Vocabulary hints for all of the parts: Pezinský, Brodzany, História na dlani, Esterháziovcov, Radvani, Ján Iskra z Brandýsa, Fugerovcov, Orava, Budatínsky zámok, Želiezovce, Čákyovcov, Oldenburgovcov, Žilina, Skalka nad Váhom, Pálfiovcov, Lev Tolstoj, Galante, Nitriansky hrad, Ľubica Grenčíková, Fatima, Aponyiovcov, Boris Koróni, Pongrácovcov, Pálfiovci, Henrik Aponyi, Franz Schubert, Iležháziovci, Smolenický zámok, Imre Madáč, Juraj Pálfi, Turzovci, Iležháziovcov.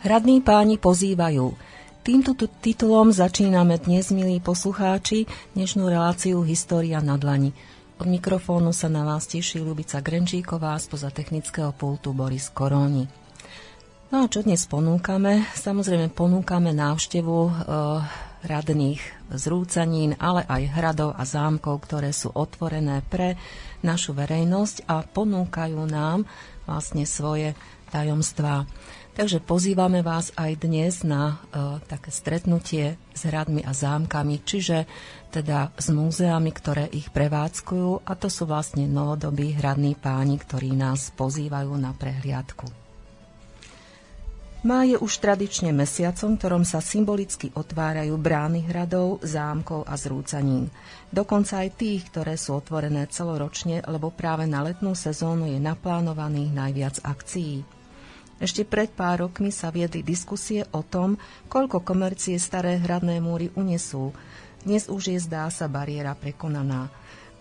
Hradní páni pozývajú. Týmto titulom začíname dnes, milí poslucháči, dnešnú reláciu História na dlani. Od mikrofónu sa na vás teší Ľubica Grenčíková, spoza technického pultu Boris Koróni. No a čo dnes ponúkame? Samozrejme ponúkame návštevu radných zrúcanín, ale aj hradov a zámkov, ktoré sú otvorené pre našu verejnosť a ponúkajú nám vlastne svoje tajomstvá. Takže pozývame vás aj dnes na také stretnutie s hradmi a zámkami, čiže teda s múzeami, ktoré ich prevádzkujú, a to sú vlastne novodobí hradní páni, ktorí nás pozývajú na prehliadku. Máj je už tradične mesiacom, ktorom sa symbolicky otvárajú brány hradov, zámkov a zrúcanín. Dokonca aj tých, ktoré sú otvorené celoročne, lebo práve na letnú sezónu je naplánovaných najviac akcií. Ešte pred pár rokmi sa viedli diskusie o tom, koľko komercie staré hradné múry unesú. Dnes už je, zdá sa, bariéra prekonaná.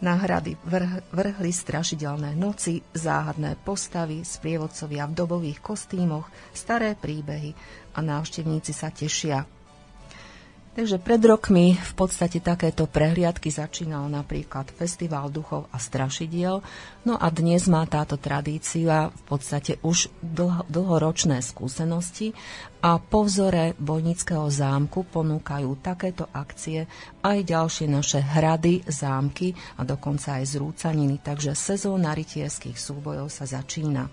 Na hrady vrhli strašidelné noci, záhadné postavy, sprievodcovia v dobových kostýmoch, staré príbehy a návštevníci sa tešia. Takže pred rokmi v podstate takéto prehliadky začínal napríklad Festival duchov a strašidiel, no a dnes má táto tradícia v podstate už dlhoročné skúsenosti a po vzore Bojnického zámku ponúkajú takéto akcie aj ďalšie naše hrady, zámky a dokonca aj zrúcaniny, takže sezóna rytierských súbojov sa začína.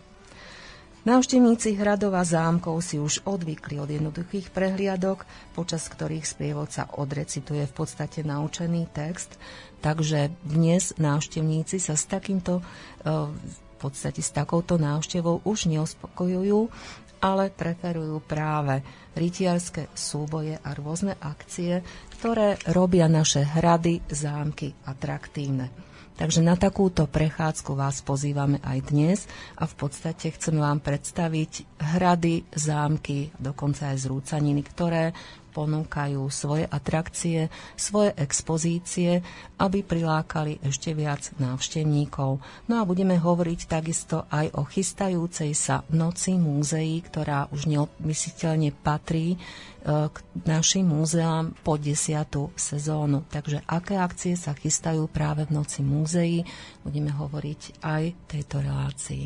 Návštevníci hradov a zámkov si už odvykli od jednoduchých prehliadok, počas ktorých sprievodca odrecituje v podstate naučený text, takže dnes návštevníci sa s takýmto, v podstate s takouto návštevou už neuspokojujú, ale preferujú práve rytierské súboje a rôzne akcie, ktoré robia naše hrady, zámky atraktívne. Takže na takúto prechádzku vás pozývame aj dnes a v podstate chcem vám predstaviť hrady, zámky, dokonca aj zrúcaniny, ktoré ponúkajú svoje atrakcie, svoje expozície, aby prilákali ešte viac návštevníkov. No a budeme hovoriť takisto aj o chystajúcej sa noci múzeí, ktorá už neodmysliteľne patrí k našim múzeám po 10. sezónu. Takže aké akcie sa chystajú práve v noci múzeí, budeme hovoriť aj v tejto relácii.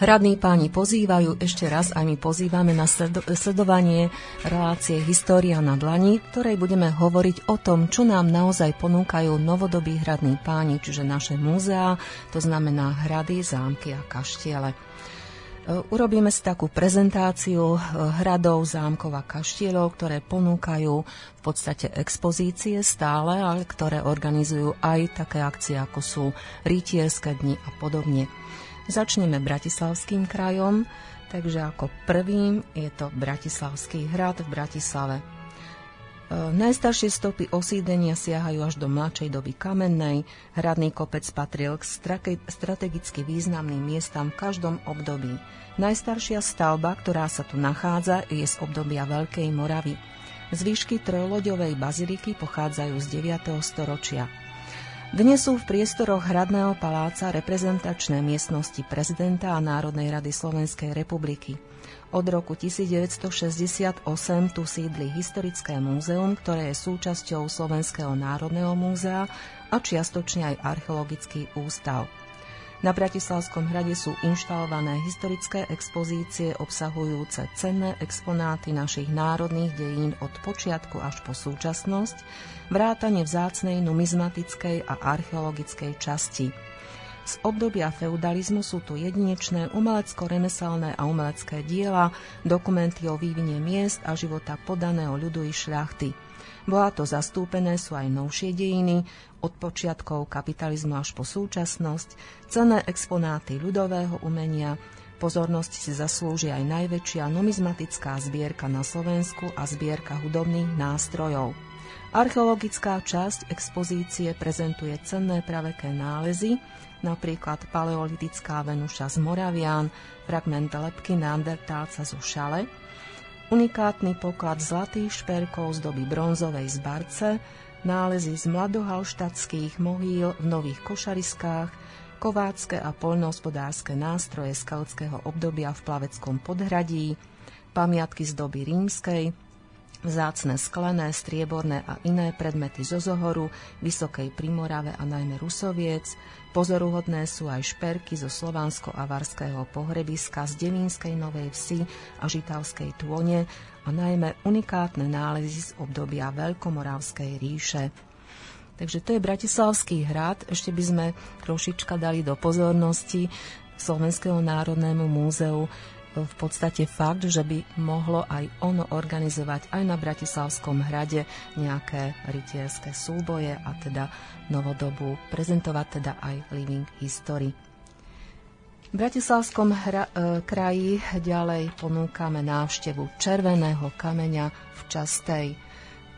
Hradní páni pozývajú, ešte raz aj my pozývame na sledovanie relácie História na dlani, ktorej budeme hovoriť o tom, čo nám naozaj ponúkajú novodobí hradní páni, čiže naše múzeá, to znamená hrady, zámky a kaštiele. Urobíme si takú prezentáciu hradov, zámkov a kaštieľov, ktoré ponúkajú v podstate expozície stále, ale ktoré organizujú aj také akcie, ako sú rytierské dni a podobne. Začneme Bratislavským krajom, takže ako prvým je to Bratislavský hrad v Bratislave. Najstaršie stopy osídlenia siahajú až do mladšej doby kamennej. Hradný kopec patril k strategicky významným miestam v každom období. Najstaršia stavba, ktorá sa tu nachádza, je z obdobia Veľkej Moravy. Zvyšky trojloďovej baziliky pochádzajú z 9. storočia. Dnes sú v priestoroch Hradného paláca reprezentačné miestnosti prezidenta a Národnej rady Slovenskej republiky. Od roku 1968 tu sídli historické múzeum, ktoré je súčasťou Slovenského národného múzea a čiastočne aj archeologický ústav. Na Bratislavskom hrade sú inštalované historické expozície obsahujúce cenné exponáty našich národných dejín od počiatku až po súčasnosť, vrátane vzácnej numizmatickej a archeologickej časti. Z obdobia feudalizmu sú tu jedinečné umelecko-remeselné a umelecké diela, dokumenty o vývine miest a života podaného ľudu i šľachty. Bohato zastúpené sú aj novšie dejiny, od počiatkov kapitalizmu až po súčasnosť, cenné exponáty ľudového umenia. Pozornosť si zaslúži aj najväčšia numizmatická zbierka na Slovensku a zbierka hudobných nástrojov. Archeologická časť expozície prezentuje cenné praveké nálezy, napríklad paleolitická Venuša z Moravian, fragment lebky neandertálca zo Šale, unikátny poklad zlatých šperkov z doby bronzovej z Barce, nálezy z mladohalštatských mohýl v Nových Košariskách, kovácke a poľnohospodárske nástroje z keltského obdobia v Plaveckom podhradí, pamiatky z doby rímskej, vzácne sklené, strieborné a iné predmety zo Zohoru, Vysokej Primorave a najmä Rusoviec. Pozoruhodné sú aj šperky zo slovansko-avarského pohrebiska z Devínskej Novej Vsi a Žitavskej Tône a najmä unikátne nálezy z obdobia Veľkomoravskej ríše. Takže to je Bratislavský hrad. Ešte by sme trošička dali do pozornosti Slovenského národnému múzeu v podstate fakt, že by mohlo aj ono organizovať aj na Bratislavskom hrade nejaké rytierské súboje a teda novodobu prezentovať teda aj Living History. V Bratislavskom kraji ďalej ponúkame návštevu Červeného kameňa v Častej.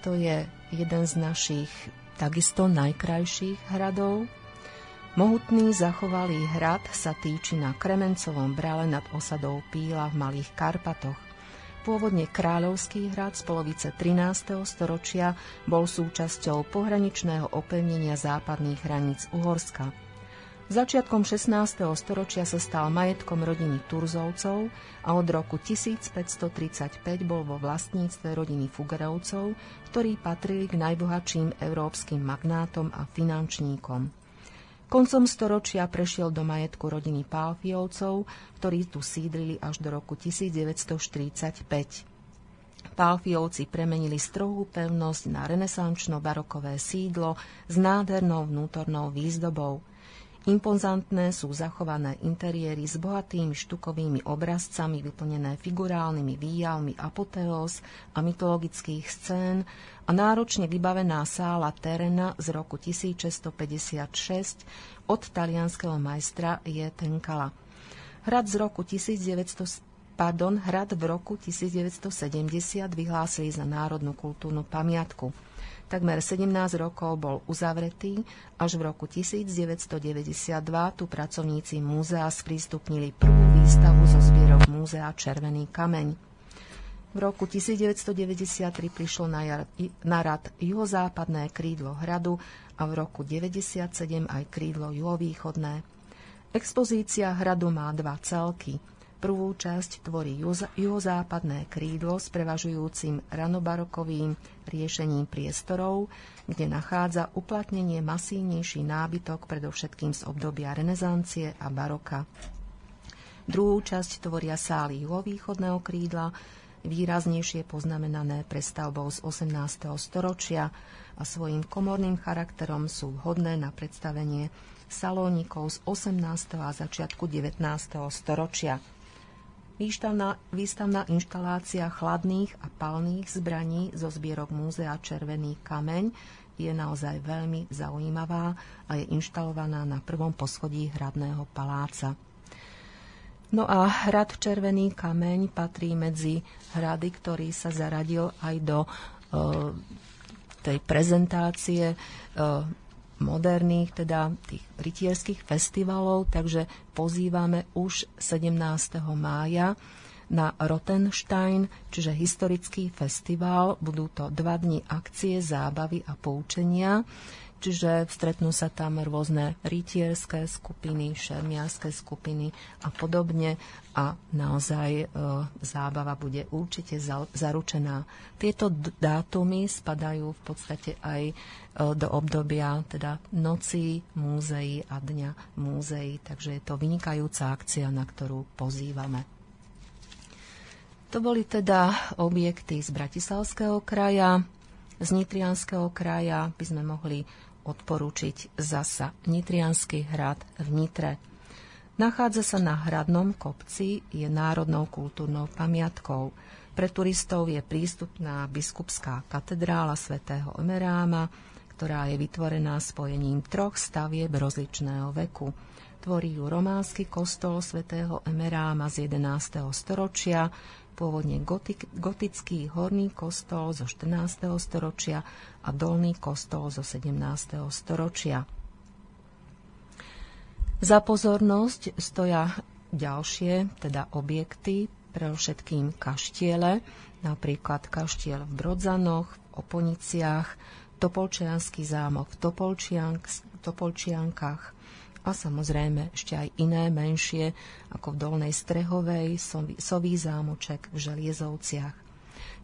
To je jeden z našich takisto najkrajších hradov. Mohutný zachovalý hrad sa týči na Kremencovom brale nad osadou Píla v Malých Karpatoch. Pôvodne kráľovský hrad z polovice 13. storočia bol súčasťou pohraničného opevnenia západných hraníc Uhorska. Začiatkom 16. storočia sa stal majetkom rodiny Turzovcov a od roku 1535 bol vo vlastníctve rodiny Fugerovcov, ktorí patrili k najbohatším európskym magnátom a finančníkom. Koncom storočia prešiel do majetku rodiny Pálfiovcov, ktorí tu sídlili až do roku 1945. Pálfiovci premenili strohú pevnosť na renesančno-barokové sídlo s nádhernou vnútornou výzdobou. Impozantné sú zachované interiéry s bohatými štukovými obrazcami vyplnené figurálnymi výjavmi apoteóz a mytologických scén a náročne vybavená sála Terena z roku 1656 od talianského majstra J. Tenkala. Hrad v roku 1970 vyhlásili za národnú kultúrnu pamiatku. Takmer 17 rokov bol uzavretý, až v roku 1992 tu pracovníci múzea sprístupnili prvú výstavu zo zbierok múzea Červený kameň. V roku 1993 prišlo na rad juhozápadné krídlo hradu a v roku 1997 aj krídlo juhovýchodné. Expozícia hradu má dva celky. Prvú časť tvorí juhozápadné krídlo s prevažujúcim ranobarokovým riešením priestorov, kde nachádza uplatnenie masívnejší nábytok predovšetkým z obdobia renesancie a baroka. Druhú časť tvoria sály juhovýchodného krídla, výraznejšie poznamenané prestavbou z 18. storočia a svojím komorným charakterom sú vhodné na predstavenie salónikov z 18. a začiatku 19. storočia. Výstavná inštalácia chladných a palných zbraní zo zbierok múzea Červený kameň je naozaj veľmi zaujímavá a je inštalovaná na prvom poschodí hradného paláca. No a hrad Červený kameň patrí medzi hrady, ktorý sa zaradil aj do tej prezentácie moderných, teda tých rytierských festivalov, takže pozývame už 17. mája na Rotenstein, čiže historický festival. Budú to 2 dni akcie, zábavy a poučenia. Čiže stretnú sa tam rôzne rytierské skupiny, šermiarské skupiny a podobne a naozaj zábava bude určite zaručená. Tieto dátumy spadajú v podstate aj do obdobia teda noci múzeí a dňa múzeí, takže je to vynikajúca akcia, na ktorú pozývame. To boli teda objekty z Bratislavského kraja. Z Nitrianskeho kraja by sme mohli odporúčiť zasa Nitriansky hrad v Nitre. Nachádza sa na hradnom kopci, je národnou kultúrnou pamiatkou. Pre turistov je prístupná biskupská katedrála svätého Emeráma, ktorá je vytvorená spojením 3 stavieb rozličného veku. Tvorí ju románsky kostol svätého Emeráma z 11. storočia, pôvodne gotický horný kostol zo 14. storočia a dolný kostol zo 17. storočia. Za pozornosť stoja ďalšie, teda objekty, predovšetkým kaštiele, napríklad kaštiel v Brodzanoch, v Oponiciach, Topolčiansky zámok v Topolčiankach, a samozrejme ešte aj iné menšie, ako v Dolnej Strehovej, Sový zámoček v Želiezovciach.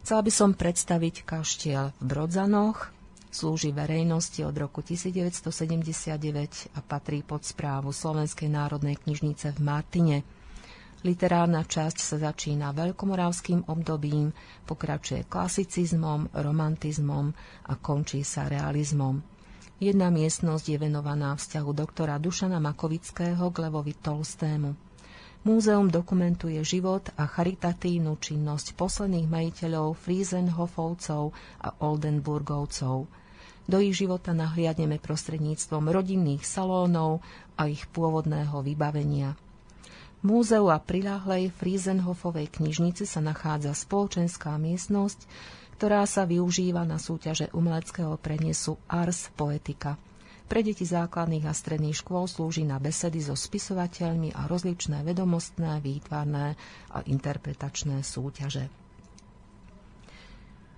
Chcela by som predstaviť kaštieľ v Brodzanoch, slúži verejnosti od roku 1979 a patrí pod správu Slovenskej národnej knižnice v Martine. Literárna časť sa začína veľkomoravským obdobím, pokračuje klasicizmom, romantizmom a končí sa realizmom. Jedna miestnosť je venovaná vzťahu doktora Dušana Makovického k Levovi Tolstému. Múzeum dokumentuje život a charitatívnu činnosť posledných majiteľov Friesenhofovcov a Oldenburgovcov. Do ich života nahliadneme prostredníctvom rodinných salónov a ich pôvodného vybavenia. V múzeu a priľahlej Friesenhofovej knižnici sa nachádza spoločenská miestnosť, ktorá sa využíva na súťaže umeleckého prenesu Ars Poetica. Pre deti základných a stredných škôl slúži na besedy so spisovateľmi a rozličné vedomostné, výtvarné a interpretačné súťaže.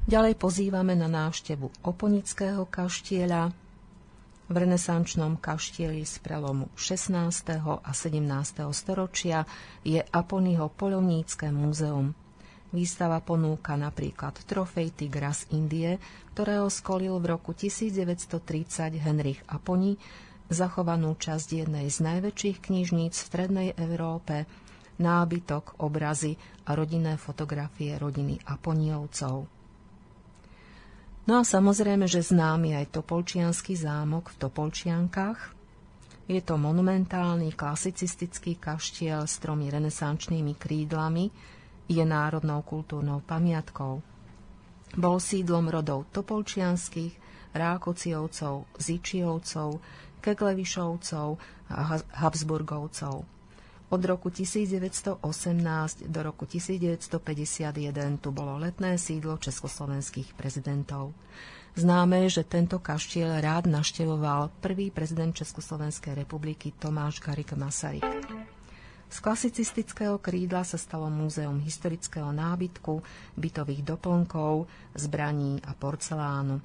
Ďalej pozývame na návštevu Oponického kaštieľa. V renesančnom kaštieli z prelomu 16. a 17. storočia je Aponyiho poľovnícke múzeum. Výstava ponúka napríklad trofej tigra z Indie, ktorého skolil v roku 1930 Henrik Aponyi, zachovanú časť jednej z najväčších knižníc v strednej Európe, nábytok, obrazy a rodinné fotografie rodiny Aponyiovcov. No a samozrejme, že známy aj Topolčiansky zámok v Topolčiankach. Je to monumentálny klasicistický kaštieľ s 3 renesančnými krídlami, je národnou kultúrnou pamiatkou. Bol sídlom rodov Topolčianskych, Rákociovcov, Zičiovcov, Keglevišovcov a Habsburgovcov. Od roku 1918 do roku 1951 tu bolo letné sídlo československých prezidentov. Známe je, že tento kaštieľ rád navštevoval prvý prezident Československej republiky Tomáš Garrigue Masaryk. Z klasicistického krídla sa stalo múzeum historického nábytku, bytových doplnkov, zbraní a porcelánu.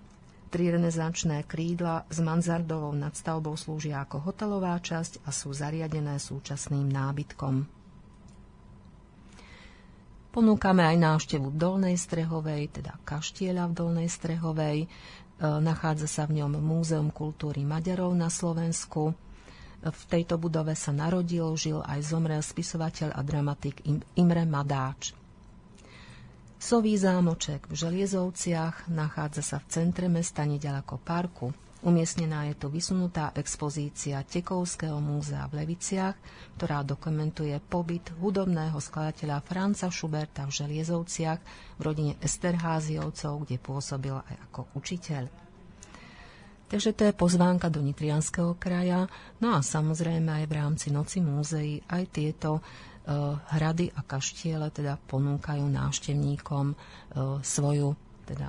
3 renesančné krídla s mansardovou nadstavbou slúžia ako hotelová časť a sú zariadené súčasným nábytkom. Ponúkame aj návštevu Dolnej Strehovej, teda kaštieľa v Dolnej Strehovej. Nachádza sa v ňom Múzeum kultúry Maďarov na Slovensku. V tejto budove sa narodil, žil aj zomrel spisovateľ a dramatik Imre Madáč. Sový zámoček v Želiezovciach nachádza sa v centre mesta neďaleko parku. Umiestnená je tu vysunutá expozícia Tekovského múzea v Leviciach, ktorá dokumentuje pobyt hudobného skladateľa Franza Schuberta v Želiezovciach v rodine Esterháziovcov, kde pôsobil aj ako učiteľ. Takže to je pozvánka do Nitrianskeho kraja, no a samozrejme aj v rámci Noci múzeí aj tieto hrady a kaštiele teda ponúkajú návštevníkom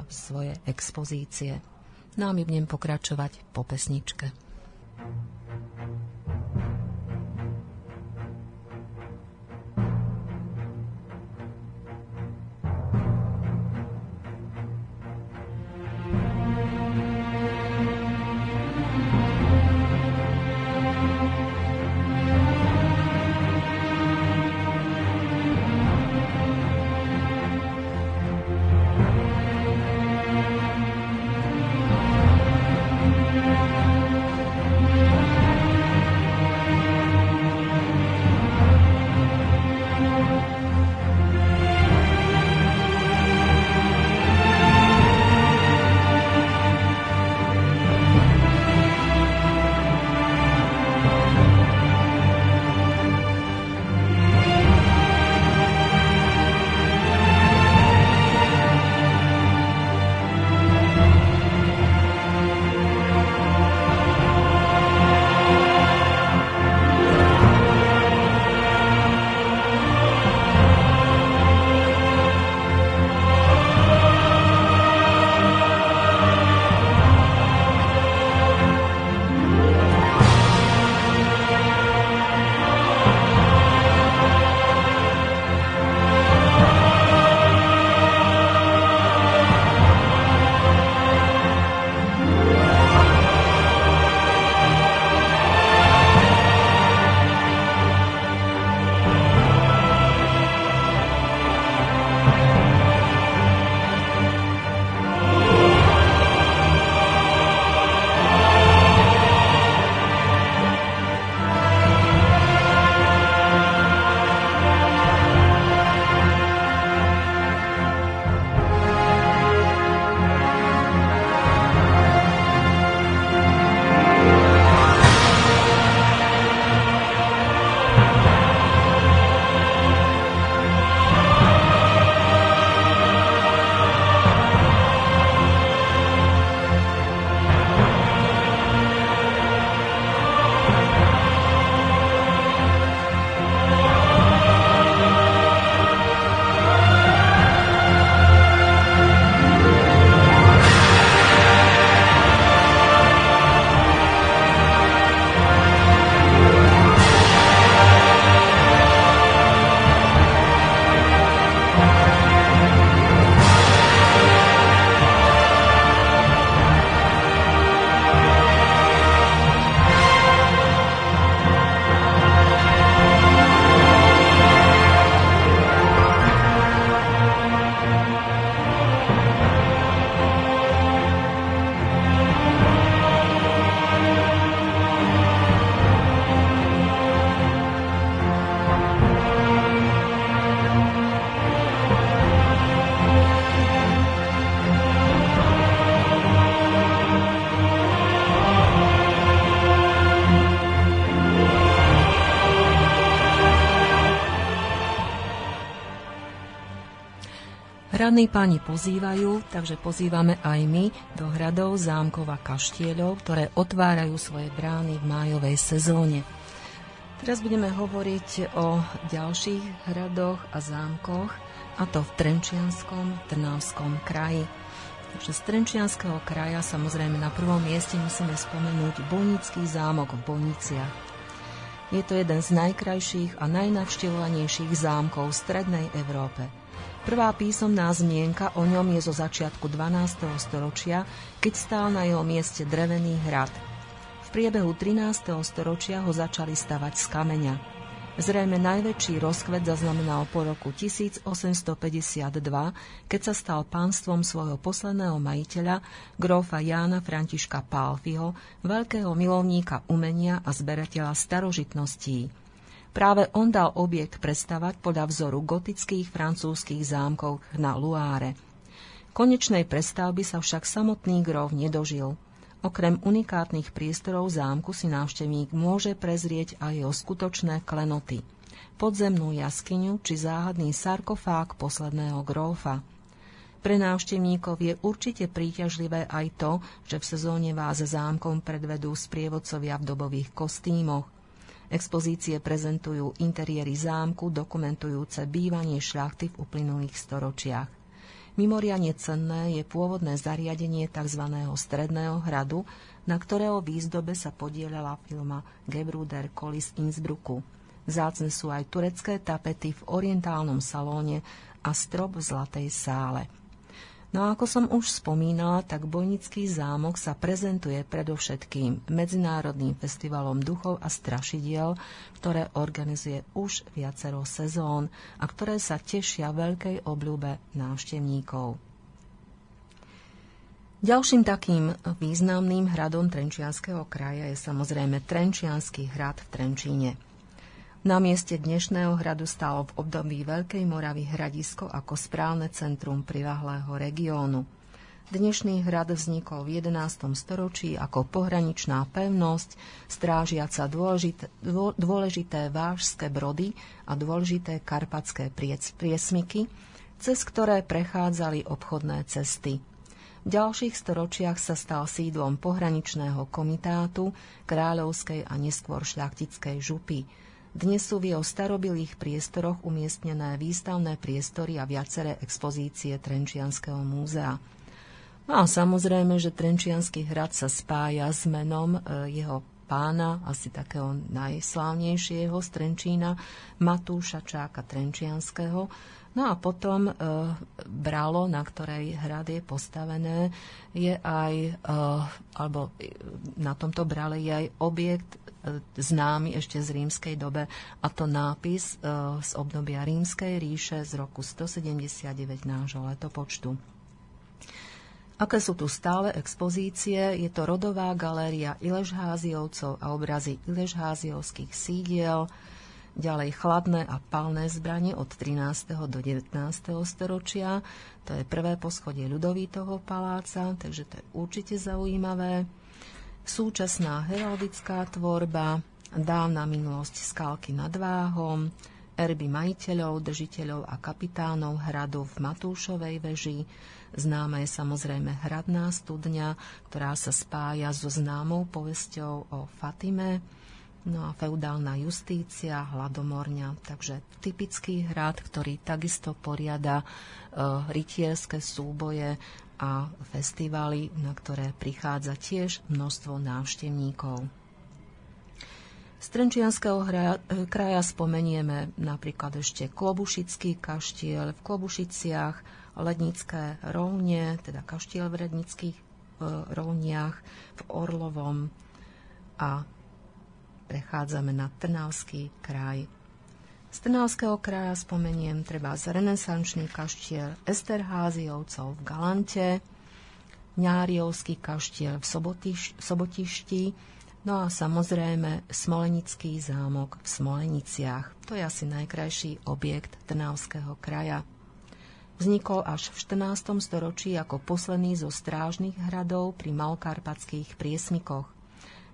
svoje expozície. No a my budem pokračovať po pesničke. Hradní páni pozývajú, takže pozývame aj my do hradov, zámkov a kaštieľov, ktoré otvárajú svoje brány v májovej sezóne. Teraz budeme hovoriť o ďalších hradoch a zámkoch, a to v Trenčianskom, Trnavskom kraji. Takže z Trenčianskeho kraja samozrejme na prvom mieste musíme spomenúť Bojnický zámok v Bojniciach. Je to jeden z najkrajších a najnavštevovanejších zámkov v strednej Európe. Prvá písomná zmienka o ňom je zo začiatku 12. storočia, keď stál na jeho mieste drevený hrad. V priebehu 13. storočia ho začali stavať z kameňa. V Zrejme najväčší rozkvet zaznamenal po roku 1852, keď sa stal pánstvom svojho posledného majiteľa, grófa Jána Františka Pálfiho, veľkého milovníka umenia a zberateľa starožitností. Práve on dal objekt prestavať podľa vzoru gotických francúzskych zámkov na Loire. Konečnej prestavby sa však samotný gróf nedožil. Okrem unikátnych priestorov zámku si návštevník môže prezrieť aj jeho skutočné klenoty, podzemnú jaskyňu či záhadný sarkofág posledného grófa. Pre návštevníkov je určite príťažlivé aj to, že v sezóne vás zámkom predvedú sprievodcovia v dobových kostýmoch. Expozície prezentujú interiéry zámku, dokumentujúce bývanie šľachty v uplynulých storočiach. Mimoriadne cenné je pôvodné zariadenie tzv. Stredného hradu, na ktorého výzdobe sa podieľala firma Gebruder Koly z Innsbrucku. Vzácne sú aj turecké tapety v orientálnom salóne a strop v zlatej sále. No ako som už spomínala, tak Bojnický zámok sa prezentuje predovšetkým Medzinárodným festivalom duchov a strašidiel, ktoré organizuje už viacero sezón a ktoré sa tešia veľkej obľúbe návštevníkov. Ďalším takým významným hradom Trenčianskeho kraja je samozrejme Trenčiansky hrad v Trenčíne. Na mieste dnešného hradu stálo v období Veľkej Moravy hradisko ako správne centrum priľahlého regiónu. Dnešný hrad vznikol v 11. storočí ako pohraničná pevnosť, strážiaca dôležité vážske brody a dôležité karpatské priesmyky, cez ktoré prechádzali obchodné cesty. V ďalších storočiach sa stal sídlom pohraničného komitátu, kráľovskej a neskôr šľachtickej župy. Dnes sú v jeho starobilých priestoroch umiestnené výstavné priestory a viaceré expozície Trenčianskeho múzea. No a samozrejme, že Trenčiansky hrad sa spája s menom jeho pána, asi takého najslávnejšieho z Trenčína, Matúša Čáka Trenčianskeho. No a potom bralo, na ktorej hrad je postavené, je aj, alebo na tomto brale je aj objekt známy ešte z rímskej dobe, a to nápis z obdobia Rímskej ríše z roku 179 nášho letopočtu. Aké sú tu stále expozície? Je to rodová galéria Iležháziovcov a obrazy Iležháziovských sídiel, ďalej chladné a palné zbranie od 13. do 19. storočia, to je prvé poschodie Ľudovítovho paláca, takže to je určite zaujímavé. Súčasná heraldická tvorba, dávna minulosť skalky nad Váhom, erby majiteľov, držiteľov a kapitánov hradu v Matúšovej veži. Známa je samozrejme hradná studňa, ktorá sa spája so známou povesťou o Fatime. No a feudálna justícia, hladomorňa. Takže typický hrad, ktorý takisto poriada rytierské súboje a festivaly, na ktoré prichádza tiež množstvo návštevníkov. Z Trenčianskeho kraja spomenieme napríklad ešte Klobušický kaštieľ v Klobušiciach, Lednické rovne, teda kaštieľ v Lednických rovniach, v Orlovom, a prechádzame na Trnavský kraj. Z Trnavského kraja spomeniem treba z renesančný kaštieľ Esterháziovcov v Galante, Ňáriovský kaštieľ v Sobotišti, no a samozrejme Smolenický zámok v Smoleniciach. To je asi najkrajší objekt Trnavského kraja. Vznikol až v 14. storočí ako posledný zo strážnych hradov pri malokarpatských priesmykoch.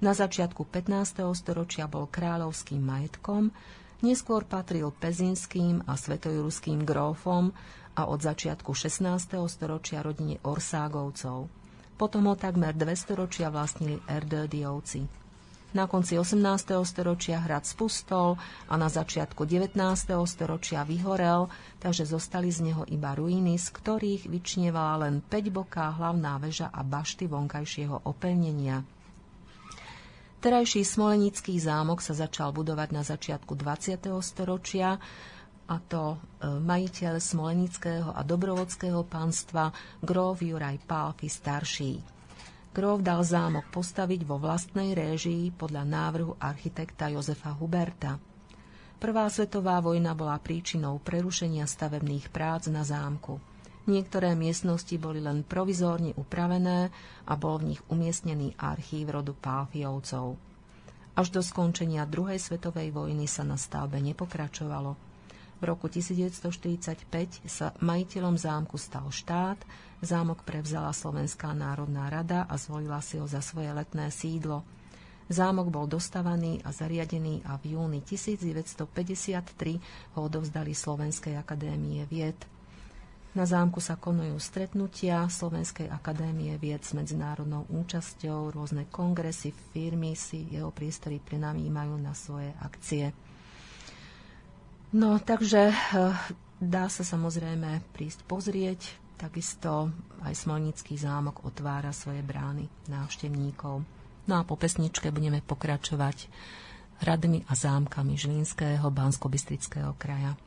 Na začiatku 15. storočia bol kráľovským majetkom, neskôr patril pezinským a svetojurským grófom a od začiatku 16. storočia rodine Orságovcov. Potom ho takmer 200 ročia vlastnili Erdődiovci. Na konci 18. storočia hrad spustol a na začiatku 19. storočia vyhorel, takže zostali z neho iba ruiny, z ktorých vyčnievala len 5-boká hlavná väža a bašty vonkajšieho opevnenia. Terajší Smolenický zámok sa začal budovať na začiatku 20. storočia, a to majiteľ Smolenického a Dobrovodského panstva gróf Juraj Pálfi starší. Gróf dal zámok postaviť vo vlastnej réžii podľa návrhu architekta Jozefa Huberta. Prvá svetová vojna bola príčinou prerušenia stavebných prác na zámku. Niektoré miestnosti boli len provizórne upravené a bol v nich umiestnený archív rodu Pálfiovcov. Až do skončenia druhej svetovej vojny sa na stavbe nepokračovalo. V roku 1945 sa majiteľom zámku stal štát, zámok prevzala Slovenská národná rada a zvolila si ho za svoje letné sídlo. Zámok bol dostavaný a zariadený a v júni 1953 ho odovzdali Slovenskej akadémie vied. Na zámku sa konajú stretnutia Slovenskej akadémie vied s medzinárodnou účasťou, rôzne kongresy, firmy si jeho priestory prenajímajú na svoje akcie. No, takže dá sa samozrejme prísť pozrieť, takisto aj Smolenický zámok otvára svoje brány návštevníkov. No a po pesničke budeme pokračovať hradmi a zámkami Žilinského, Banskobystrického kraja.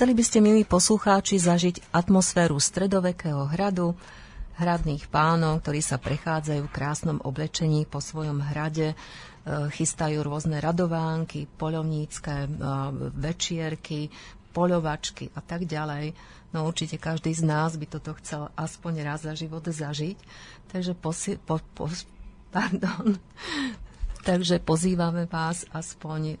Chceli by ste, milí poslucháči, zažiť atmosféru stredovekého hradu, hradných pánov, ktorí sa prechádzajú v krásnom oblečení po svojom hrade, chystajú rôzne radovánky, poľovnícke večierky, poľovačky a tak ďalej. No určite každý z nás by toto chcel aspoň raz za život zažiť. Takže Takže pozývame vás aspoň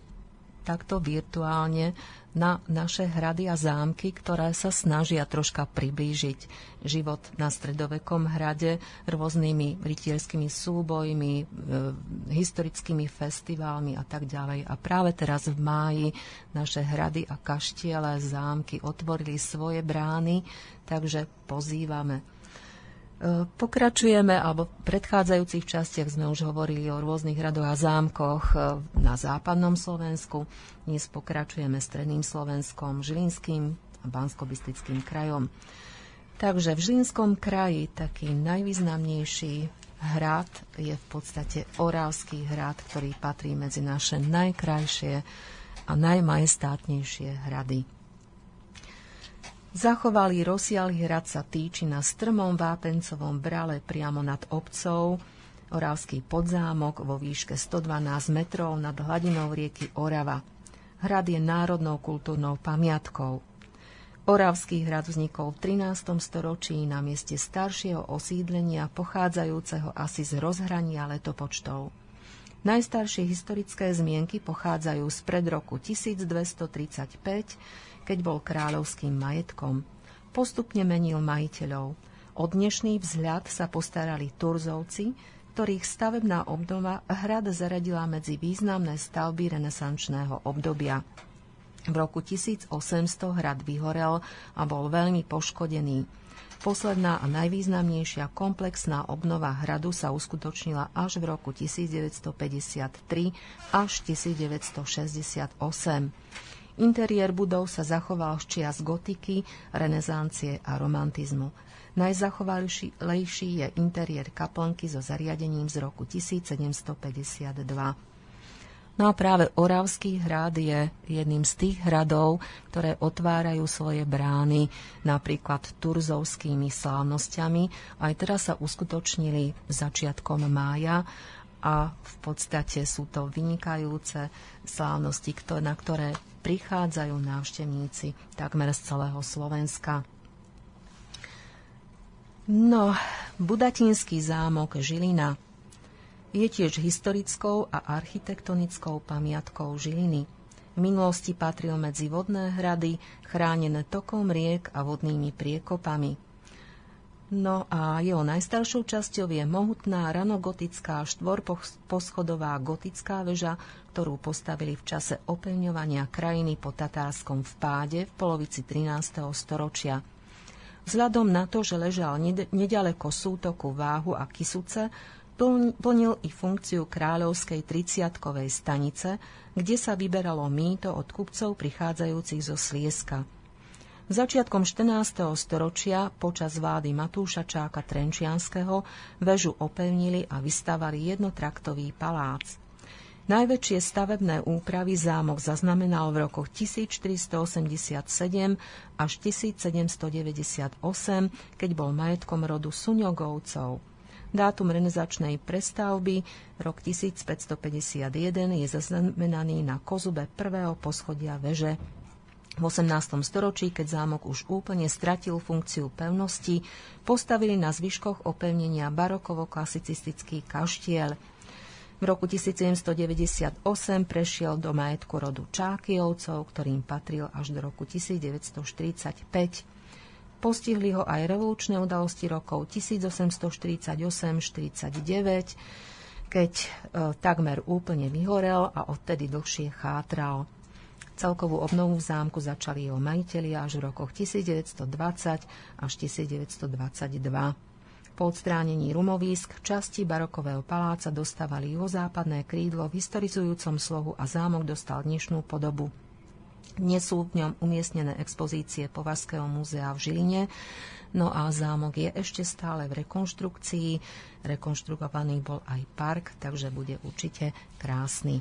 takto virtuálne na naše hrady a zámky, ktoré sa snažia troška priblížiť život na stredovekom hrade rôznymi rytierskými súbojmi, historickými festivalmi a tak ďalej. A práve teraz v máji naše hrady a kaštiele, zámky otvorili svoje brány, takže pozývame. Pokračujeme, alebo v predchádzajúcich častiach sme už hovorili o rôznych hradoch a zámkoch na západnom Slovensku. Dnes pokračujeme stredným Slovenskom, Žilinským a Banskobystrickým krajom. Takže v Žilinskom kraji taký najvýznamnejší hrad je v podstate Oravský hrad, ktorý patrí medzi naše najkrajšie a najmajestátnejšie hrady. Zachovalý rozsiaľý hrad sa týči na strmom vápencovom brale priamo nad obcov. Oravský podzámok vo výške 112 metrov nad hladinou rieky Orava. Hrad je národnou kultúrnou pamiatkou. Oravský hrad vznikol v 13. storočí na mieste staršieho osídlenia pochádzajúceho asi z rozhrania letopočtov. Najstaršie historické zmienky pochádzajú z pred roku 1235, keď bol kráľovským majetkom. Postupne menil majiteľov. O dnešný vzhľad sa postarali Turzovci, ktorých stavebná obnova hrad zaradila medzi významné stavby renesančného obdobia. V roku 1800 hrad vyhorel a bol veľmi poškodený. Posledná a najvýznamnejšia komplexná obnova hradu sa uskutočnila až v roku 1953 až 1968. Interiér budov sa zachoval z čias gotiky, renesancie a romantizmu. Najzachovalejší je interiér kaplnky so zariadením z roku 1752. No a práve Oravský hrad je jedným z tých hradov, ktoré otvárajú svoje brány napríklad turzovskými slávnosťami. Aj teraz sa uskutočnili začiatkom mája a v podstate sú to vynikajúce slávnosti, na ktoré prichádzajú návštevníci takmer z celého Slovenska. No, Budatínsky zámok Žilina je tiež historickou a architektonickou pamiatkou Žiliny. V minulosti patril medzi vodné hrady, chránené tokom riek a vodnými priekopami. No a jeho najstaršou časťou je mohutná ranogotická štvorposchodová gotická väža, ktorú postavili v čase opevňovania krajiny po tatárskom vpáde v polovici 13. storočia. Vzhľadom na to, že ležal nedaleko sútoku Váhu a Kysuce, plnil i funkciu kráľovskej 30-kovej stanice, kde sa vyberalo mýto od kupcov prichádzajúcich zo Slieska. Začiatkom 14. storočia počas vlády Matúša Čáka Trenčianskeho väžu opevnili a vystavali jednotraktový palác. Najväčšie stavebné úpravy zámok zaznamenal v rokoch 1487 až 1798, keď bol majetkom rodu Suňogovcov. Dátum renesačnej prestavby rok 1551 je zaznamenaný na kozube prvého poschodia veže. V 18. storočí, keď zámok už úplne stratil funkciu pevnosti, postavili na zvyškoch opevnenia barokovo-klasicistický kaštieľ. V roku 1798 prešiel do majetku rodu Čákyovcov, ktorým patril až do roku 1945. Postihli ho aj revolučné udalosti rokov 1848-49, keď takmer úplne vyhorel a odtedy dlhšie chátral. Celkovú obnovu v zámku začali jeho majitelia až v rokoch 1920 až 1922. Po odstránení rumovísk časti barokového paláca dostávali juhozápadné krídlo v historizujúcom slohu a zámok dostal dnešnú podobu. Dnes sú v ňom umiestnené expozície Považského múzea v Žiline, no a zámok je ešte stále v rekonštrukcii. Rekonštruovaný bol aj park, takže bude určite krásny.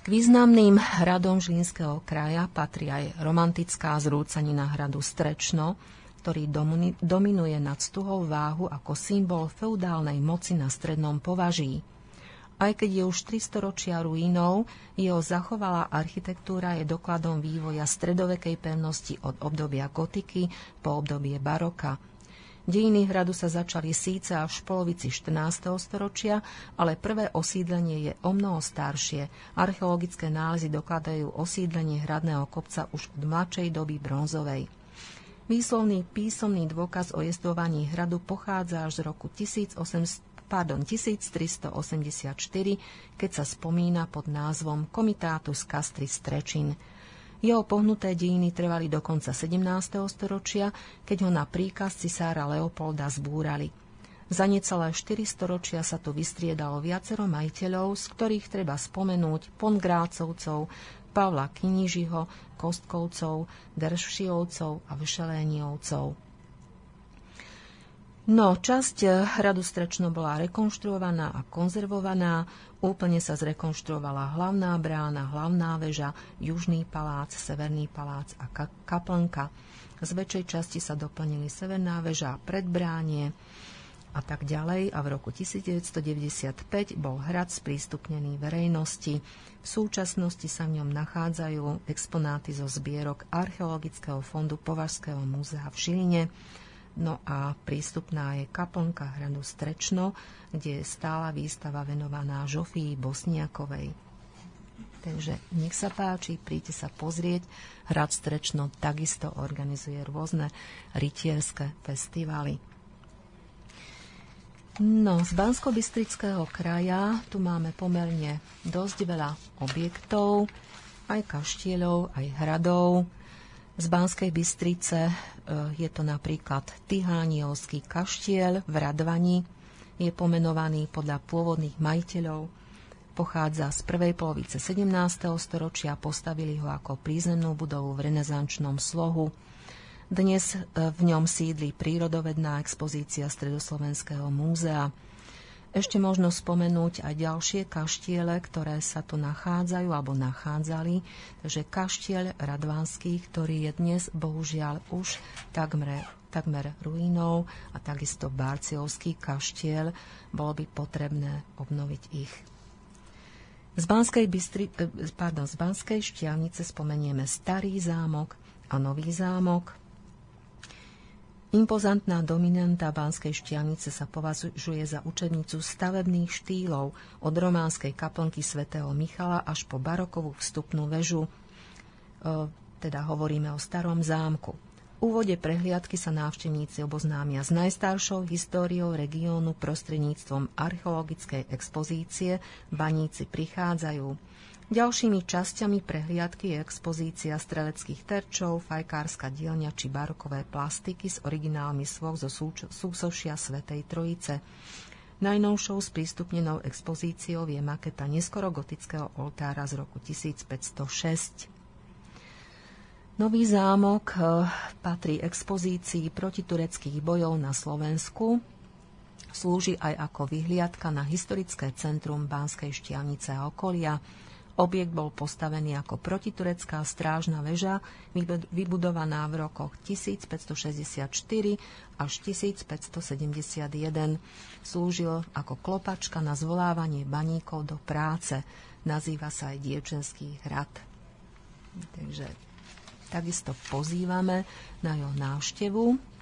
K významným hradom Žilinského kraja patrí aj romantická zrúcanina hradu Strečno, ktorý dominuje nad Stuhou Váhu ako symbol feudálnej moci na strednom považí. Aj keď je už 300 ročia ruínou, jeho zachovalá architektúra je dokladom vývoja stredovekej pevnosti od obdobia gotiky po obdobie baroka. Dejiny hradu sa začali síce až v polovici 14. storočia, ale prvé osídlenie je omnoho staršie. Archeologické nálezy dokladajú osídlenie hradného kopca už od mladšej doby bronzovej. Výslovný písomný dôkaz o jestvovaní hradu pochádza až z roku 1384, keď sa spomína pod názvom Comitatus Castris Strecin. Jeho pohnuté dejiny trvali do konca 17. storočia, keď ho na príkaz cisára Leopolda zbúrali. Za necelé 4 storočia sa tu vystriedalo viacero majiteľov, z ktorých treba spomenúť Pongrácovcov, Pavla Kinižiho, Kostkovcov, Dervšijovcov a Vešeléniovcov. No, časť hradu Strečno bola rekonštruovaná a konzervovaná. Úplne sa zrekonštruovala hlavná brána, hlavná väža, južný palác, severný palác a kaplnka. Z väčšej časti sa doplnili severná väža, predbránie a tak ďalej. A v roku 1995 bol hrad sprístupnený verejnosti. V súčasnosti sa v ňom nachádzajú exponáty zo zbierok Archeologického fondu Považského múzea v Žiline. No a prístupná je kaplnka hradu Strečno, kde je stála výstava venovaná Žofii Bosniakovej. Takže nech sa páči, príďte sa pozrieť. Hrad Strečno takisto organizuje rôzne rytierské festivály. No, z Banskobystrického kraja tu máme pomerne dosť veľa objektov, aj kaštieľov, aj hradov. Z Banskej Bystrice je to napríklad Tihániovský kaštieľ v Radvani. Je pomenovaný podľa pôvodných majiteľov. Pochádza z prvej polovice 17. storočia, postavili ho ako prízemnú budovu v renesančnom slohu. Dnes v ňom sídli prírodovedná expozícia Stredoslovenského múzea. Ešte možno spomenúť aj ďalšie kaštiele, ktoré sa tu nachádzajú alebo nachádzali. Takže kaštieľ Radvanský, ktorý je dnes bohužiaľ už takmer ruinou, a takisto Barciovský kaštieľ, bolo by potrebné obnoviť ich. Z Banskej Štiavnice spomenieme Starý zámok a Nový zámok. Impozantná dominanta Banskej Štiavnice sa považuje za učebnicu stavebných štýlov od románskej kaplnky svätého Michala až po barokovú vstupnú väžu, teda hovoríme o Starom zámku. V úvode prehliadky sa návštevníci oboznámia s najstaršou históriou regiónu prostredníctvom archeologickej expozície. Baníci prichádzajú. Ďalšími časťami prehliadky je expozícia streleckých terčov, fajkárska dielňa či barokové plastiky s originálmi svoch zo súsošia Svätej Trojice. Najnovšou sprístupnenou expozíciou je maketa neskorogotického oltára z roku 1506. Nový zámok patrí expozícii protitureckých bojov na Slovensku. Slúži aj ako vyhliadka na historické centrum Banskej Štiavnice a okolia. Objekt bol postavený ako protiturecká strážna väža, vybudovaná v rokoch 1564 až 1571. Slúžil ako klopačka na zvolávanie baníkov do práce. Nazýva sa aj Dievčenský hrad. Takže takisto pozývame na jeho návštevu.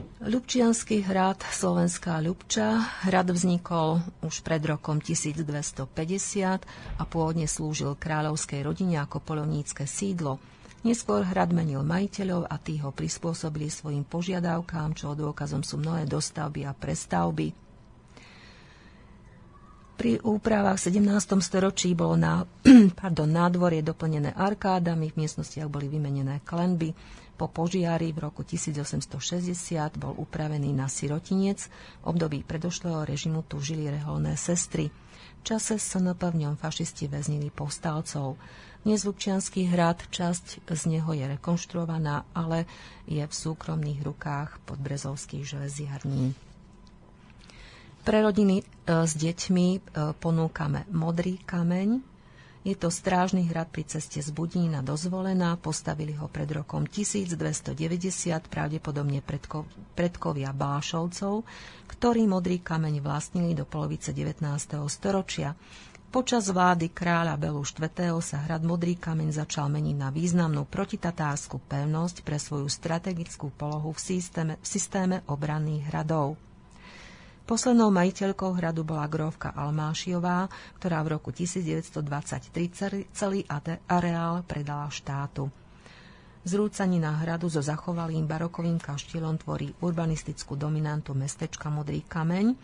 Ľubčiansky hrad, Slovenská Ľubča. Hrad vznikol už pred rokom 1250 a pôvodne slúžil kráľovskej rodine ako poľovnícke sídlo. Neskôr hrad menil majiteľov a tí ho prispôsobili svojim požiadavkám, čo dôkazom sú mnohé dostavby a prestavby. Pri úpravách v 17. storočí bolo nádvorie doplnené arkádami, v miestnostiach boli vymenené klenby. Po požiari v roku 1860 bol upravený na sirotinec. V období predošlého režimu tu žili reholné sestry. V čase SNP v ňom fašisti väznili povstalcov. Dnes Ľubčiansky hrad, časť z neho je rekonštruovaná, ale je v súkromných rukách podbrezovských železiarní. Pre rodiny s deťmi ponúkame Modrý kameň. Je to strážny hrad pri ceste z Budína do Zvolena, postavili ho pred rokom 1290, pravdepodobne predkovia Bášovcov, ktorí Modrý kameň vlastnili do polovice 19. storočia. Počas vlády kráľa Belu IV. Sa hrad Modrý kameň začal meniť na významnú protitatársku pevnosť pre svoju strategickú polohu v systéme obranných hradov. Poslednou majiteľkou hradu bola grófka Almášiová, ktorá v roku 1923 celý areál predala štátu. Zrúcanina hradu so zachovalým barokovým kaštieľom tvorí urbanistickú dominantu mestečka Modrý kameň.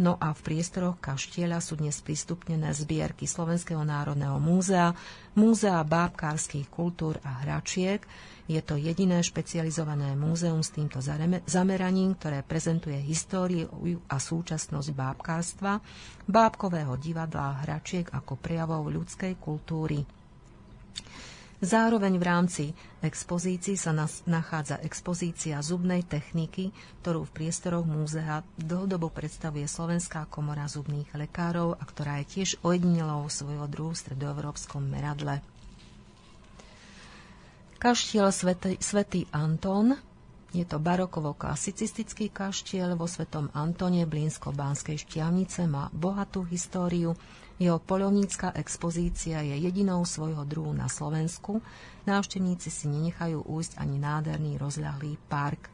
No a v priestoroch kaštieľa sú dnes prístupnené zbierky Slovenského národného múzea, múzea bábkárskych kultúr a hračiek. Je to jediné špecializované múzeum s týmto zameraním, ktoré prezentuje históriu a súčasnosť bábkárstva, bábkového divadla a hračiek ako prejavov ľudskej kultúry. Zároveň v rámci expozícií sa nachádza expozícia zubnej techniky, ktorú v priestoroch múzea dlhodobo predstavuje Slovenská komora zubných lekárov a ktorá je tiež ojedinelou svojho druhu v stredoeurópskom meradle. Kaštieľ Svätý Anton. Je to barokovo-klasicistický kaštieľ vo Svätom Antone Blínsko-Banskej Štiavnice, má bohatú históriu. Jeho poľovnícka expozícia je jedinou svojho druhu na Slovensku. Návštevníci si nenechajú újsť ani nádherný rozľahlý park.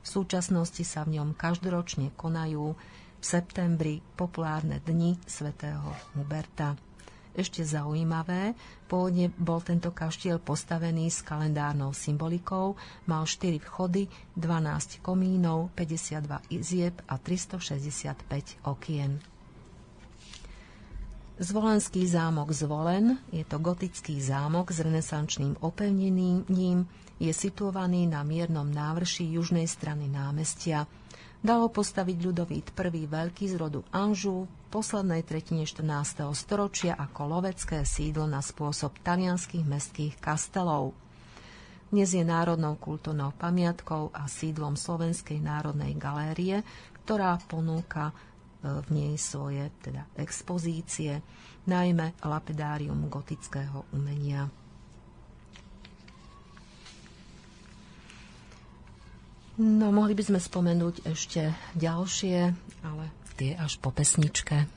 V súčasnosti sa v ňom každoročne konajú v septembri populárne dni svätého Huberta. Ešte zaujímavé, pôvodne bol tento kaštieľ postavený s kalendárnou symbolikou, mal 4 vchody, 12 komínov, 52 izieb a 365 okien. Zvolenský zámok Zvolen, je to gotický zámok s renesančným opevnením, je situovaný na miernom návrší južnej strany námestia. Dalo postaviť Ľudovít I. Veľký z rodu Anžu v poslednej tretine 14. storočia ako lovecké sídlo na spôsob talianskych mestských kastelov. Dnes je národnou kultúrnou pamiatkou a sídlom Slovenskej národnej galérie, ktorá ponúka v nej svoje expozície, najmä lapidárium gotického umenia. No, mohli by sme spomenúť ešte ďalšie, ale tie až po pesničke.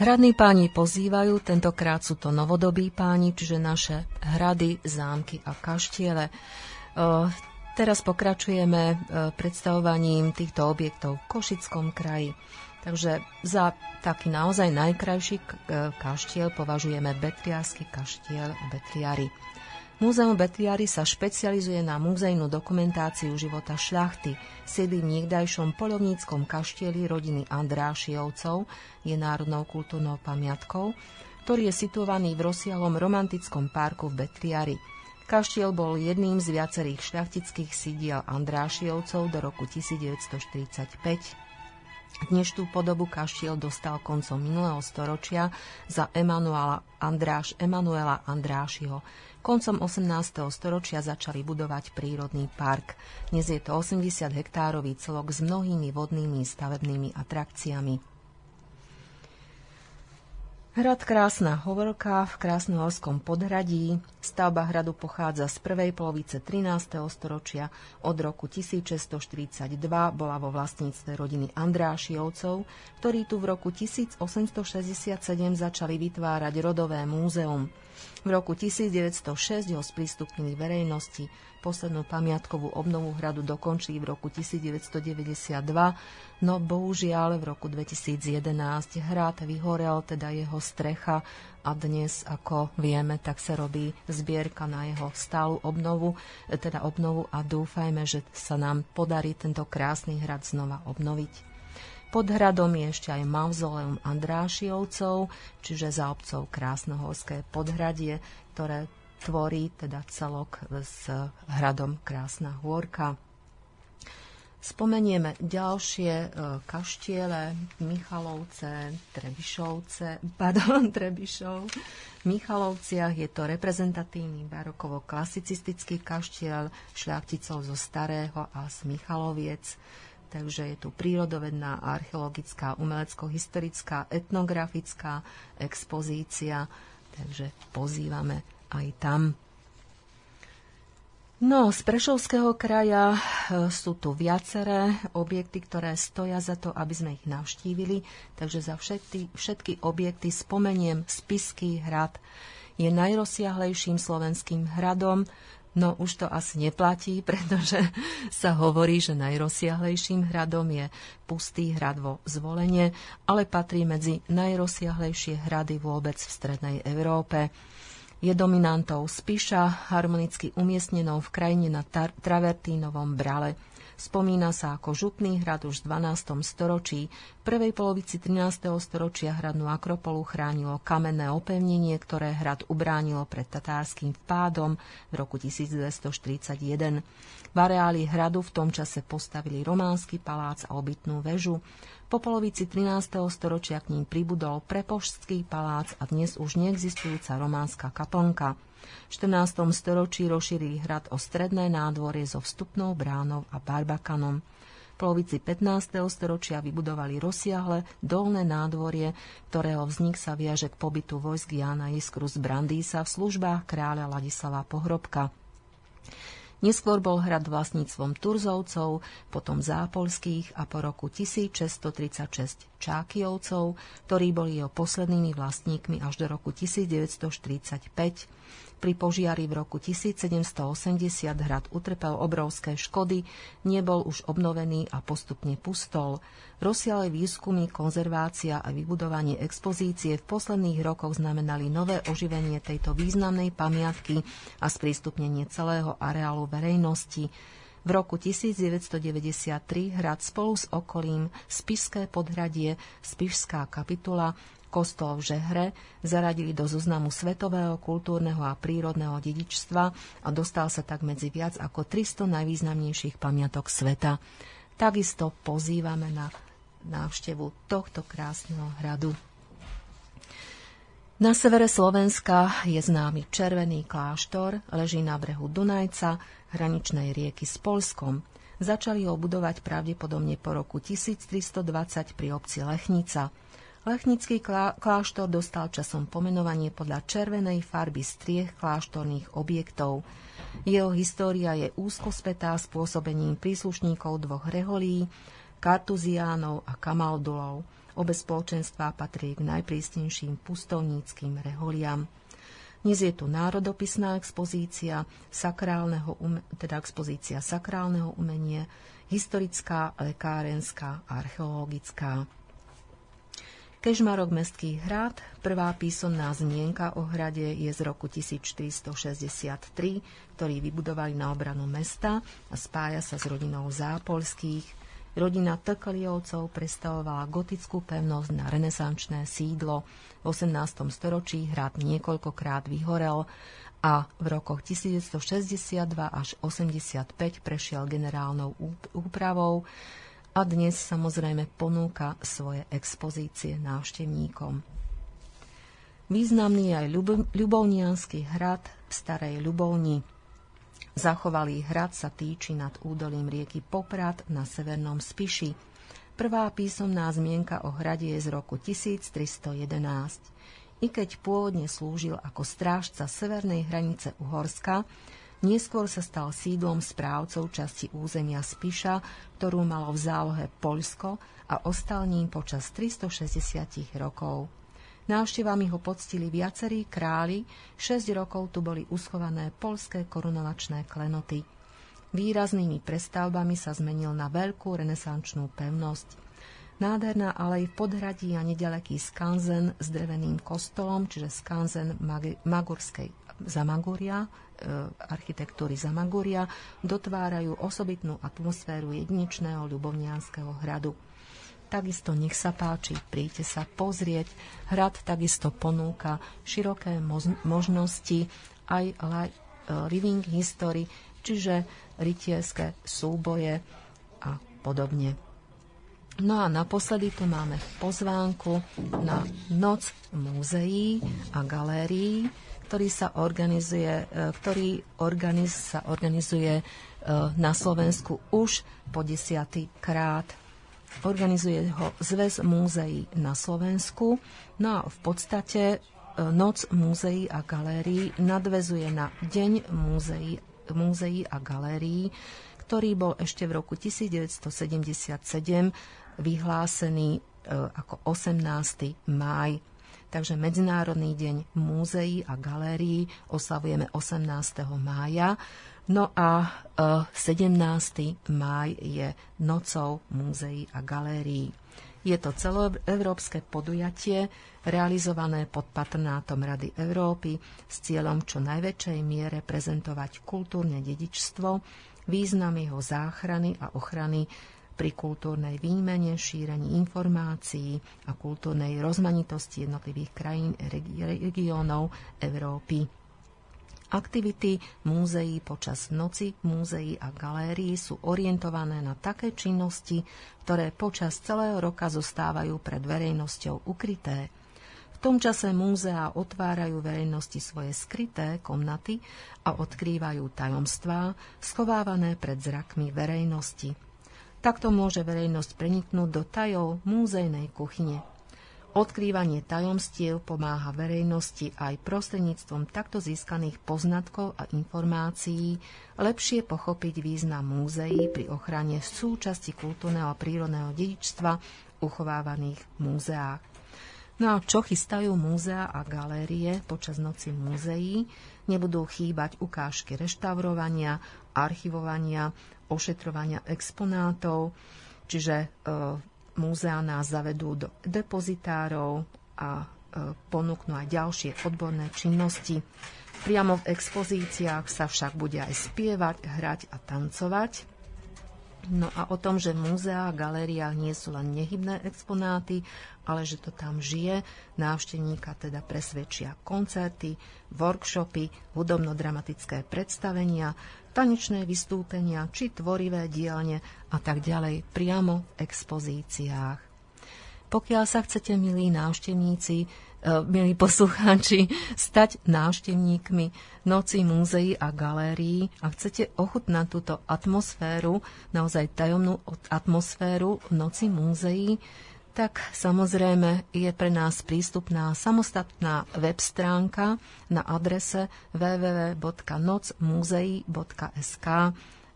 Hradní páni pozývajú, tentokrát sú to novodobí páni, čiže naše hrady, zámky a kaštiele. Teraz pokračujeme predstavovaním týchto objektov v Košickom kraji. Takže za taký naozaj najkrajší kaštiel považujeme Betriársky kaštiel Betriári. Múzeum Betriári sa špecializuje na múzejnú dokumentáciu života šľachty. Sedí v niekdajšom polovníckom kaštieli rodiny Andrášiovcov, je národnou kultúrnou pamiatkou, ktorý je situovaný v rozsiahlom romantickom parku v Betriári. Kaštiel bol jedným z viacerých šľachtických sídiel Andrášiovcov do roku 1945. Dnešnú podobu kaštiel dostal koncom minulého storočia za Emanuela Andrášiho. Koncom 18. storočia začali budovať prírodný park. Dnes je to 80 hektárový celok s mnohými vodnými stavebnými atrakciami. Hrad Krásna Hovorka v Krásnohorskom podhradí. Stavba hradu pochádza z prvej polovice 13. storočia. Od roku 1642 bola vo vlastníctve rodiny Andrášiovcov, ktorí tu v roku 1867 začali vytvárať rodové múzeum. V roku 1906 ho sprístupnili verejnosti. Poslednú pamiatkovú obnovu hradu dokončili v roku 1992, no bohužiaľ v roku 2011 hrad vyhorel, teda jeho strecha, a dnes, ako vieme, tak sa robí zbierka na jeho stálu obnovu, teda obnovu, a dúfajme, že sa nám podarí tento krásny hrad znova obnoviť. Pod hradom je ešte aj mauzoleum Andrášiovcov, čiže záobcov Krásnohorské podhradie, ktoré tvorí teda celok s hradom Krásna Hôrka. Spomenieme ďalšie kaštiele, Michalovce, Trebišov. V Michalovciach je to reprezentatívny barokovo-klasicistický kaštiel šľachticov zo Starého a z Michaloviec. Takže je tu prírodovedná, archeologická, umelecko-historická, etnografická expozícia. Takže pozývame aj tam. No, z Prešovského kraja sú tu viaceré objekty, ktoré stoja za to, aby sme ich navštívili. Takže za všetky objekty spomeniem Spišský hrad. Je najrozsiahlejším slovenským hradom. No už to asi neplatí, pretože sa hovorí, že najrozsiahlejším hradom je Pustý hrad vo Zvolene, ale patrí medzi najrozsiahlejšie hrady vôbec v strednej Európe. Je dominantou Spiša, harmonicky umiestnenou v krajine na travertínovom brale. Spomína sa ako župný hrad už v 12. storočí. V prvej polovici 13. storočia hradnú akropolu chránilo kamenné opevnenie, ktoré hrad ubránilo pred tatárským vpádom v roku 1241. V areáli hradu v tom čase postavili románsky palác a obytnú väžu. Po polovici 13. storočia k ním pribudol Prepoštský palác a dnes už neexistujúca románska kaplnka. V 14. storočí rozšírili hrad o stredné nádvorie so vstupnou bránou a barbakanom. V polovici 15. storočia vybudovali rozsiahle dolné nádvorie, ktorého vznik sa viaže k pobytu vojsk Jána Iskru z Brandýsa v službách kráľa Ladislava Pohrobka. Neskôr bol hrad vlastníctvom Turzovcov, potom Zápolských a po roku 1636 Čákyovcov, ktorí boli jeho poslednými vlastníkmi až do roku 1945. Pri požiari v roku 1780 hrad utrpel obrovské škody, nebol už obnovený a postupne pustol. Rozsiahle výskumy, konzervácia a vybudovanie expozície v posledných rokoch znamenali nové oživenie tejto významnej pamiatky a sprístupnenie celého areálu verejnosti. V roku 1993 hrad spolu s okolím Spišské podhradie, Spišská kapitula, kostol v Žehre zaradili do zoznamu svetového kultúrneho a prírodného dedičstva a dostal sa tak medzi viac ako 300 najvýznamnejších pamiatok sveta. Takisto pozývame na návštevu tohto krásneho hradu. Na severe Slovenska je známy Červený kláštor, leží na brehu Dunajca, hraničnej rieky s Poľskom. Začali ho budovať pravdepodobne po roku 1320 pri obci Lechnica. Lechnický kláštor dostal časom pomenovanie podľa červenej farby striech kláštorných objektov. Jeho história je úzko spätá s pôsobením príslušníkov dvoch reholí, kartuziánov a kamaldulov. Obe spoločenstvá patrí k najprísnejším pustovníckym reholiam. Dnes je tu národopisná expozícia, expozícia sakrálneho umenia, historická, lekárenská a archeologická. Kežmarok Mestský hrad, prvá písomná zmienka o hrade je z roku 1463, ktorý vybudovali na obranu mesta a spája sa s rodinou Zápolských. Rodina Trkliovcov prestavovala gotickú pevnosť na renesančné sídlo. V 18. storočí hrad niekoľkokrát vyhorel a v rokoch 1962 až 85 prešiel generálnou úpravou a dnes samozrejme ponúka svoje expozície návštevníkom. Významný je aj Ľubovniansky hrad v Starej Ľubovni. Zachovalý hrad sa týči nad údolím rieky Poprad na severnom Spiši. Prvá písomná zmienka o hrade je z roku 1311. I keď pôvodne slúžil ako strážca severnej hranice Uhorska, neskôr sa stal sídlom správcov časti územia Spiša, ktorú malo v zálohe Poľsko a ostal ním počas 360 rokov. Návštevami ho poctili viacerí králi, 6 rokov tu boli uschované poľské korunovačné klenoty. Výraznými prestavbami sa zmenil na veľkú renesančnú pevnosť. Nádherná alej v podhradí a nedaleký skanzen s dreveným kostolom, čiže skanzen architektúry Zamagúria, dotvárajú osobitnú atmosféru jedinečného ľubovnianskeho hradu. Takisto nech sa páči, príďte sa pozrieť. Hrad takisto ponúka široké možnosti aj living history, čiže rytierské súboje a podobne. No a naposledy tu máme pozvánku na Noc múzeí a galérií, ktorý sa organizuje na Slovensku už po 10. krát. Organizuje ho Zväz múzeí na Slovensku. No a v podstate Noc múzeí a galérií nadväzuje na Deň múzeí a galérií, ktorý bol ešte v roku 1977 vyhlásený ako 18. máj. Takže Medzinárodný deň múzeí a galérií oslavujeme 18. mája. No a 17. máj je Nocou múzeí a galérií. Je to celoeurópske podujatie, realizované pod patronátom Rady Európy s cieľom čo najväčšej miere prezentovať kultúrne dedičstvo, význam jeho záchrany a ochrany pri kultúrnej výmene, šírení informácií a kultúrnej rozmanitosti jednotlivých krajín a regiónov Európy. Aktivity múzeí počas Noci múzeí a galérií sú orientované na také činnosti, ktoré počas celého roka zostávajú pred verejnosťou ukryté. V tom čase múzeá otvárajú verejnosti svoje skryté komnaty a odkrývajú tajomstvá, schovávané pred zrakmi verejnosti. Takto môže verejnosť preniknúť do tajov múzejnej kuchyne. Odkrývanie tajomstiev pomáha verejnosti aj prostredníctvom takto získaných poznatkov a informácií lepšie pochopiť význam múzeí pri ochrane súčasti kultúrneho a prírodného dedičstva uchovávaných v múzeách. No a čo chystajú múzea a galérie počas Noci múzeí? Nebudú chýbať ukážky reštaurovania, archivovania, ošetrovania exponátov, čiže múzea nás zavedú do depozitárov a ponúknú aj ďalšie odborné činnosti. Priamo v expozíciách sa však bude aj spievať, hrať a tancovať. No a o tom, že múzeá a galériách nie sú len nehybné exponáty, ale že to tam žije, návštevníka teda presvedčia koncerty, workshopy, hudobno-dramatické predstavenia, tanečné vystúpenia či tvorivé dielne a tak ďalej priamo v expozíciách. Pokiaľ sa chcete, milí návštevníci, milí poslucháči, stať návštevníkmi Noci múzeí a galérií a chcete ochutnať túto atmosféru, naozaj tajomnú atmosféru Noci múzeí, tak samozrejme je pre nás prístupná samostatná web stránka na adrese www.nocmuzeí.sk,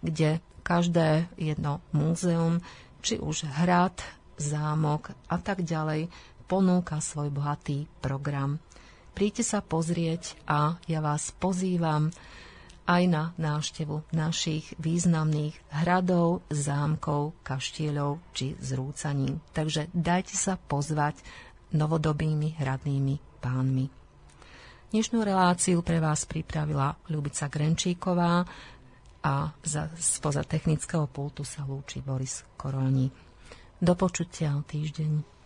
kde každé jedno múzeum, či už hrad, zámok a tak ďalej, ponúka svoj bohatý program. Príďte sa pozrieť a ja vás pozývam aj na návštevu našich významných hradov, zámkov, kaštieľov či zrúcaní. Takže dajte sa pozvať novodobými hradnými pánmi. Dnešnú reláciu pre vás pripravila Ľubica Grenčíková a spoza technického pultu sa lúči Boris Koróni. Do počutia o týždeň.